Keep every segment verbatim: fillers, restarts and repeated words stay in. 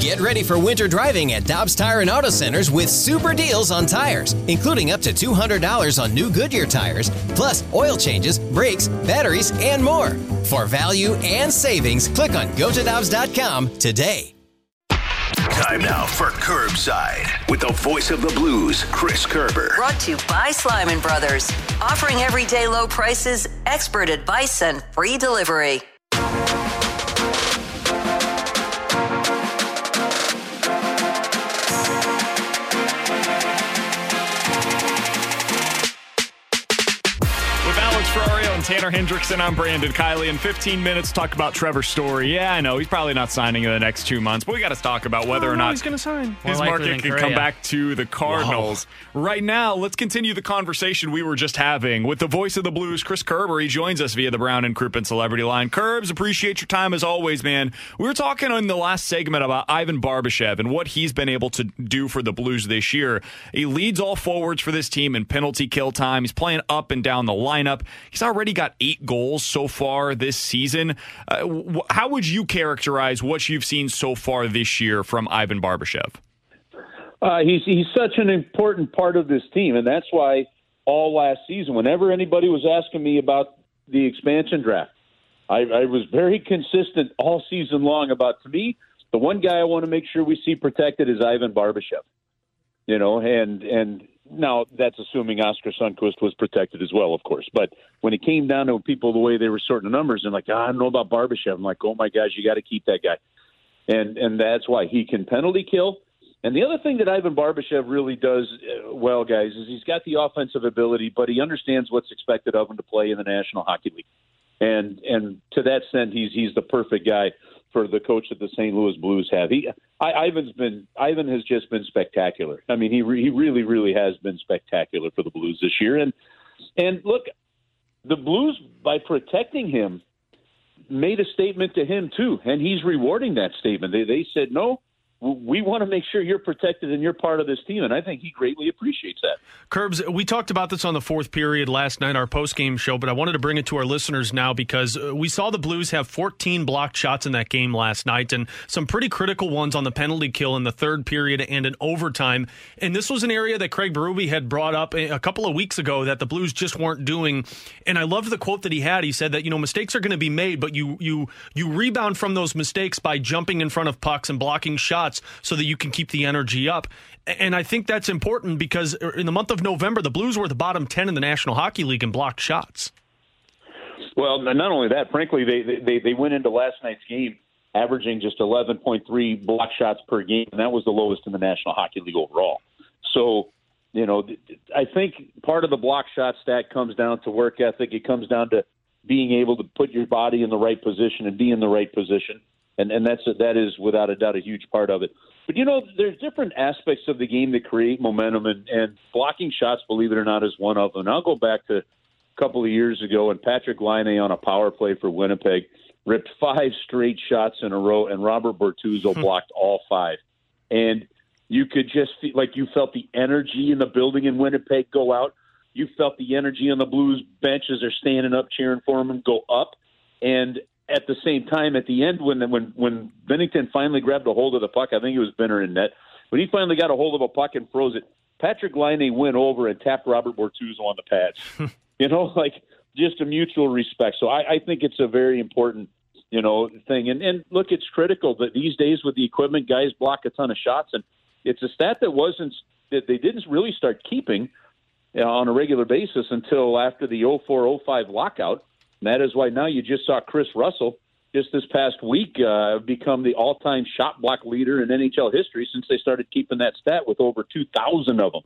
Get ready for winter driving at Dobbs Tire and Auto Centers with super deals on tires, including up to two hundred dollars on new Goodyear tires, plus oil changes, brakes, batteries, and more. For value and savings, click on go to dobbs dot com today. Time now for Curbside with the voice of the blues, Chris Kerber. Brought to you by Slime and Brothers, offering everyday low prices, expert advice, and free delivery. Tanner Hendrickson, I'm Brandon Kylie. In fifteen minutes, talk about Trevor Story. Yeah, I know. He's probably not signing in the next two months, but we got to talk about whether oh, or not he's going to sign. His market can come back to the Cardinals. Whoa. Right now, let's continue the conversation we were just having with the voice of the Blues, Chris Kerber. He joins us via the Brown and Crouppen Celebrity Line. Kerbs, appreciate your time as always, man. We were talking in the last segment about Ivan Barbashev and what he's been able to do for the Blues this year. He leads all forwards for this team in penalty kill time. He's playing up and down the lineup. He's already got eight goals so far this season. Uh, wh- how would you characterize what you've seen so far this year from Ivan Barbashev? Uh, he's he's such an important part of this team, and that's why all last season, whenever anybody was asking me about the expansion draft, I, I was very consistent all season long about, to me, the one guy I want to make sure we see protected is Ivan Barbashev. You know, and and. Now, that's assuming Oscar Sundquist was protected as well, of course. But when it came down to people, the way they were sorting the numbers, and like, oh, I don't know about Barbashev. I'm like, oh, my gosh, you got to keep that guy. And and that's why he can penalty kill. And the other thing that Ivan Barbashev really does well, guys, is he's got the offensive ability, but he understands what's expected of him to play in the National Hockey League. And and to that extent, he's he's the perfect guy for the coach that the Saint Louis Blues have. He, I, Ivan's been, Ivan has just been spectacular. I mean, he re, he really, really has been spectacular for the Blues this year. And, and look, the Blues, by protecting him, made a statement to him too. And he's rewarding that statement. They, they said, no, we want to make sure you're protected and you're part of this team, and I think he greatly appreciates that. Kerbs, we talked about this on the fourth period last night, our post-game show, but I wanted to bring it to our listeners now because we saw the Blues have fourteen blocked shots in that game last night and some pretty critical ones on the penalty kill in the third period and in overtime. And this was an area that Craig Berube had brought up a couple of weeks ago that the Blues just weren't doing. And I loved the quote that he had. He said that, you know, mistakes are going to be made, but you you you rebound from those mistakes by jumping in front of pucks and blocking shots so that you can keep the energy up. And I think that's important because in the month of November, the Blues were the bottom ten in the National Hockey League in blocked shots. Well, not only that, frankly, they they, they went into last night's game averaging just eleven point three block shots per game, and that was the lowest in the National Hockey League overall. So, you know, I think part of the block shot stat comes down to work ethic. It comes down to being able to put your body in the right position and be in the right position. And and that's that is without a doubt a huge part of it. But, you know, there's different aspects of the game that create momentum, and, and blocking shots, believe it or not, is one of them. And I'll go back to a couple of years ago, and Patrick Laine on a power play for Winnipeg ripped five straight shots in a row, and Robert Bortuzzo hmm. blocked all five. And you could just feel like you felt the energy in the building in Winnipeg go out. You felt the energy on the Blues bench as they're standing up, cheering for them, and go up. And at the same time, at the end, when when when Bennington finally grabbed a hold of the puck, I think it was Benner in net, when he finally got a hold of a puck and froze it, Patrick Laine went over and tapped Robert Bortuzzo on the pads. You know, like just a mutual respect. So I, I think it's a very important, you know, thing. And, and look, it's critical that these days with the equipment, guys block a ton of shots. And it's a stat that wasn't that they didn't really start keeping on a regular basis until after the oh four oh five lockout. And that is why now you just saw Chris Russell just this past week uh, become the all-time shot block leader in N H L history since they started keeping that stat with over two thousand of them.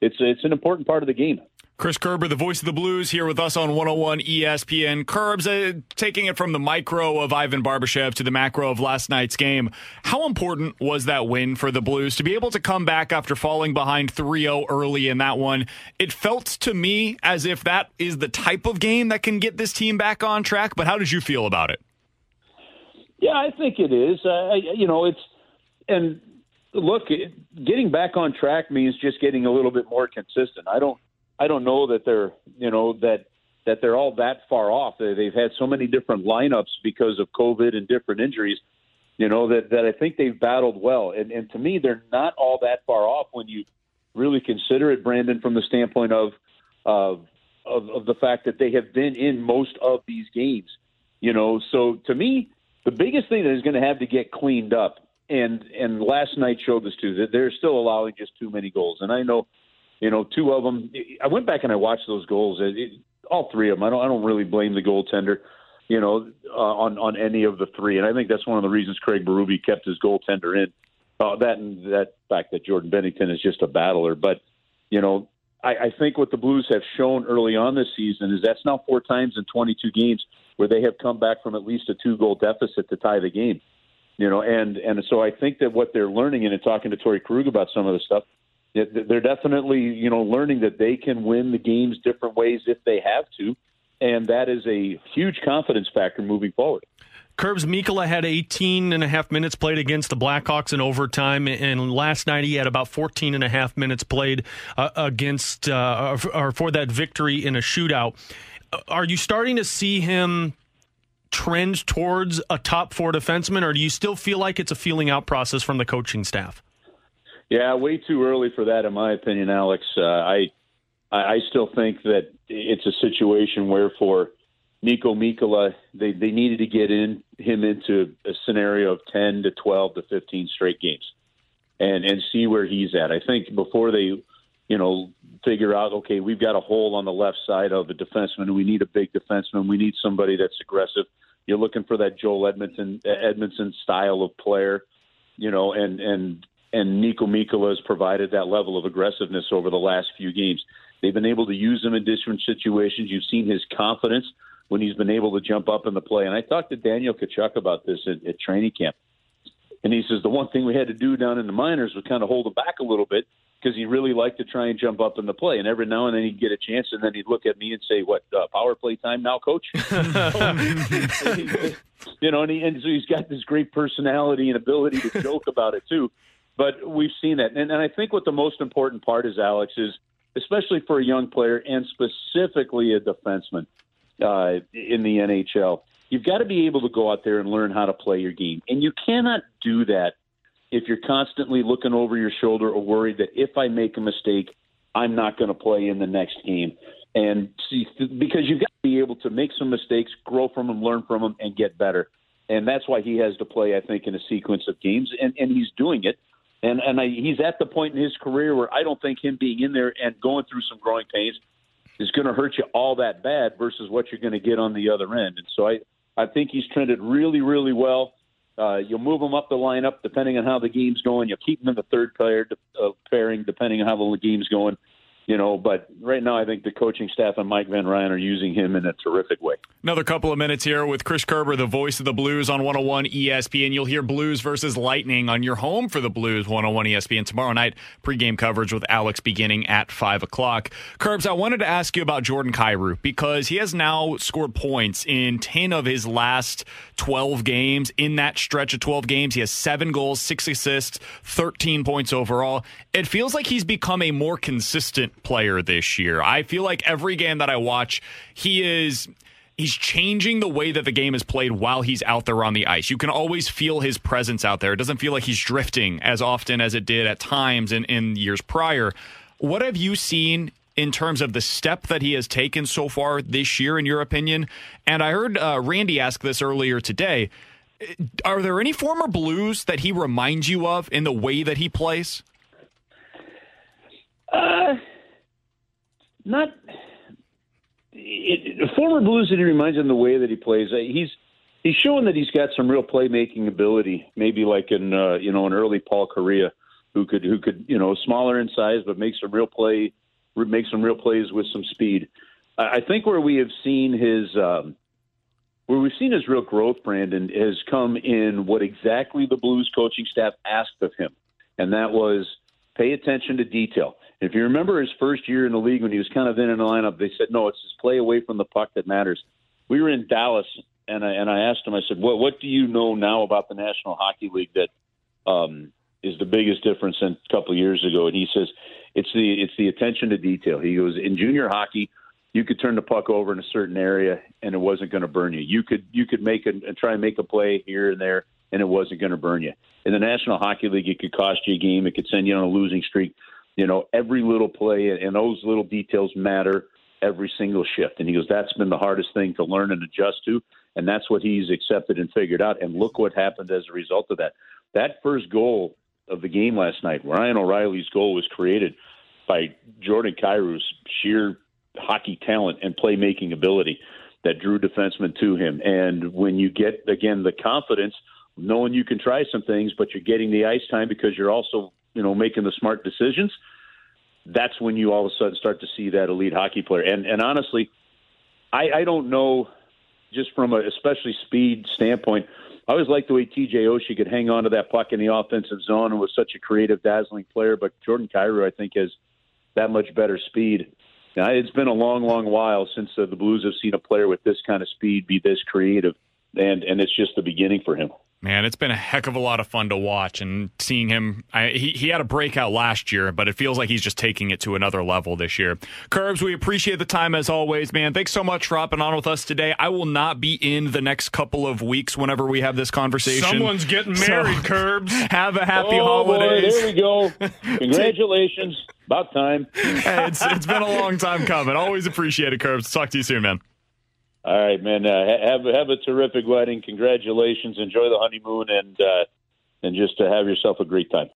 It's it's an important part of the game. Chris Kerber, the voice of the Blues, here with us on one oh one E S P N. Kerbs, uh, taking it from the micro of Ivan Barbashev to the macro of last night's game, how important was that win for the Blues to be able to come back after falling behind three oh early in that one? It felt to me as if that is the type of game that can get this team back on track, but how did you feel about it? Yeah, I think it is. Uh, you know, it's – and look, getting back on track means just getting a little bit more consistent. I don't – I don't know that they're, you know, that that they're all that far off. They've had so many different lineups because of COVID and different injuries, you know, that, that I think they've battled well. And, and to me, they're not all that far off when you really consider it, Brandon, from the standpoint of, of of of the fact that they have been in most of these games, you know. So to me, the biggest thing that is going to have to get cleaned up, and and last night showed this too, that they're still allowing just too many goals. And I know. You know, two of them. I went back and I watched those goals. It, it, all three of them. I don't. I don't really blame the goaltender. You know, uh, on on any of the three. And I think that's one of the reasons Craig Berube kept his goaltender in. Uh, that and that fact that Jordan Bennington is just a battler. But you know, I, I think what the Blues have shown early on this season is that's now four times in twenty-two games where they have come back from at least a two-goal deficit to tie the game. You know, and and so I think that what they're learning, and in talking to Torrey Krug about some of the stuff. They're definitely, you know, learning that they can win the games different ways if they have to, and that is a huge confidence factor moving forward. Kerbs, Mikkola had eighteen and a half minutes played against the Blackhawks in overtime, and last night he had about fourteen and a half minutes played uh, against uh, or for that victory in a shootout. Are you starting to see him trend towards a top four defenseman, or do you still feel like it's a feeling out process from the coaching staff? Yeah, way too early for that, in my opinion, Alex. Uh, I I still think that it's a situation where for Niko Mikkola, they, they needed to get in him into a scenario of ten to twelve to fifteen straight games and, and see where he's at. I think before they, you know, figure out, okay, we've got a hole on the left side of a defenseman, and we need a big defenseman, we need somebody that's aggressive. You're looking for that Joel Edmundson, Edmundson style of player, you know, and and – and Niko Mikkola has provided that level of aggressiveness over the last few games. They've been able to use him in different situations. You've seen his confidence when he's been able to jump up in the play. And I talked to Daniel Kachuk about this at, at training camp. And he says the one thing we had to do down in the minors was kind of hold him back a little bit because he really liked to try and jump up in the play. And every now and then he'd get a chance, and then he'd look at me and say, what, uh, power play time now, coach? You know, and, he, and so he's got this great personality and ability to joke about it, too. But we've seen that. And, and I think what the most important part is, Alex, is especially for a young player and specifically a defenseman uh, in the N H L, you've got to be able to go out there and learn how to play your game. And you cannot do that if you're constantly looking over your shoulder or worried that if I make a mistake, I'm not going to play in the next game. And see, because you've got to be able to make some mistakes, grow from them, learn from them, and get better. And that's why he has to play, I think, in a sequence of games. And, and he's doing it. And and I, he's at the point in his career where I don't think him being in there and going through some growing pains is going to hurt you all that bad versus what you're going to get on the other end. And so I, I think he's trended really, really well. Uh, you'll move him up the lineup depending on how the game's going. You'll keep him in the third pair, uh, pairing depending on how the game's going. You know, but right now I think the coaching staff and Mike Van Ryan are using him in a terrific way. Another couple of minutes here with Chris Kerber, the voice of the Blues on one oh one E S P N. You'll hear Blues versus Lightning on your home for the Blues, one oh one E S P N tomorrow night. Pre-game coverage with Alex beginning at five o'clock. Kerbs, I wanted to ask you about Jordan Kyrou because he has now scored points in ten of his last twelve games. In that stretch of twelve games, he has seven goals, six assists, thirteen points overall. It feels like he's become a more consistent player this year. I feel like every game that I watch, he is he's changing the way that the game is played while he's out there on the ice. You can always feel his presence out there. It doesn't feel like he's drifting as often as it did at times in, in years prior. What have you seen in terms of the step that he has taken so far this year, in your opinion? And I heard uh, Randy ask this earlier today. Are there any former Blues that he reminds you of in the way that he plays? Uh... Not it, former Blues that he reminds him the way that he plays. He's he's showing that he's got some real playmaking ability, maybe like in uh, you know an early Paul Kariya, who could who could you know smaller in size but make some real play, make some real plays with some speed. I think where we have seen his um, where we've seen his real growth, Brandon, has come in what exactly the Blues coaching staff asked of him, and that was pay attention to detail. If you remember his first year in the league when he was kind of in the lineup, they said, no, it's his play away from the puck that matters. We were in Dallas, and I, and I asked him, I said, what, what do you know now about the National Hockey League that um, is the biggest difference than a couple of years ago? And he says, it's the it's the attention to detail. He goes, in junior hockey, you could turn the puck over in a certain area, and it wasn't going to burn you. You could you could make a, try and make a play here and there, and it wasn't going to burn you. In the National Hockey League, it could cost you a game. It could send you on a losing streak. You know, every little play and those little details matter every single shift. And he goes, that's been the hardest thing to learn and adjust to. And that's what he's accepted and figured out. And look what happened as a result of that. That first goal of the game last night, Ryan O'Reilly's goal, was created by Jordan Kyrou's sheer hockey talent and playmaking ability that drew defensemen to him. And when you get, again, the confidence, knowing you can try some things, but you're getting the ice time because you're also, you know, making the smart decisions, that's when you all of a sudden start to see that elite hockey player. And and honestly, I, I don't know, just from a especially speed standpoint, I always liked the way T J Oshie could hang on to that puck in the offensive zone and was such a creative, dazzling player. But Jordan Kyrou, I think, has that much better speed. Now, it's been a long, long while since uh, the Blues have seen a player with this kind of speed be this creative, and and it's just the beginning for him. Man, it's been a heck of a lot of fun to watch, and seeing him, I, he, he had a breakout last year, but it feels like he's just taking it to another level this year. Kerbs, we appreciate the time as always, man. Thanks so much for hopping on with us today. I will not be in the next couple of weeks whenever we have this conversation. Someone's getting married, so, Kerbs. Have a happy oh, holidays. Boy, there we go. Congratulations. About time. Hey, it's, it's been a long time coming. Always appreciate it, Kerbs. Talk to you soon, man. All right, man. Uh, have have a terrific wedding. Congratulations. Enjoy the honeymoon, and uh, and just uh, have yourself a great time.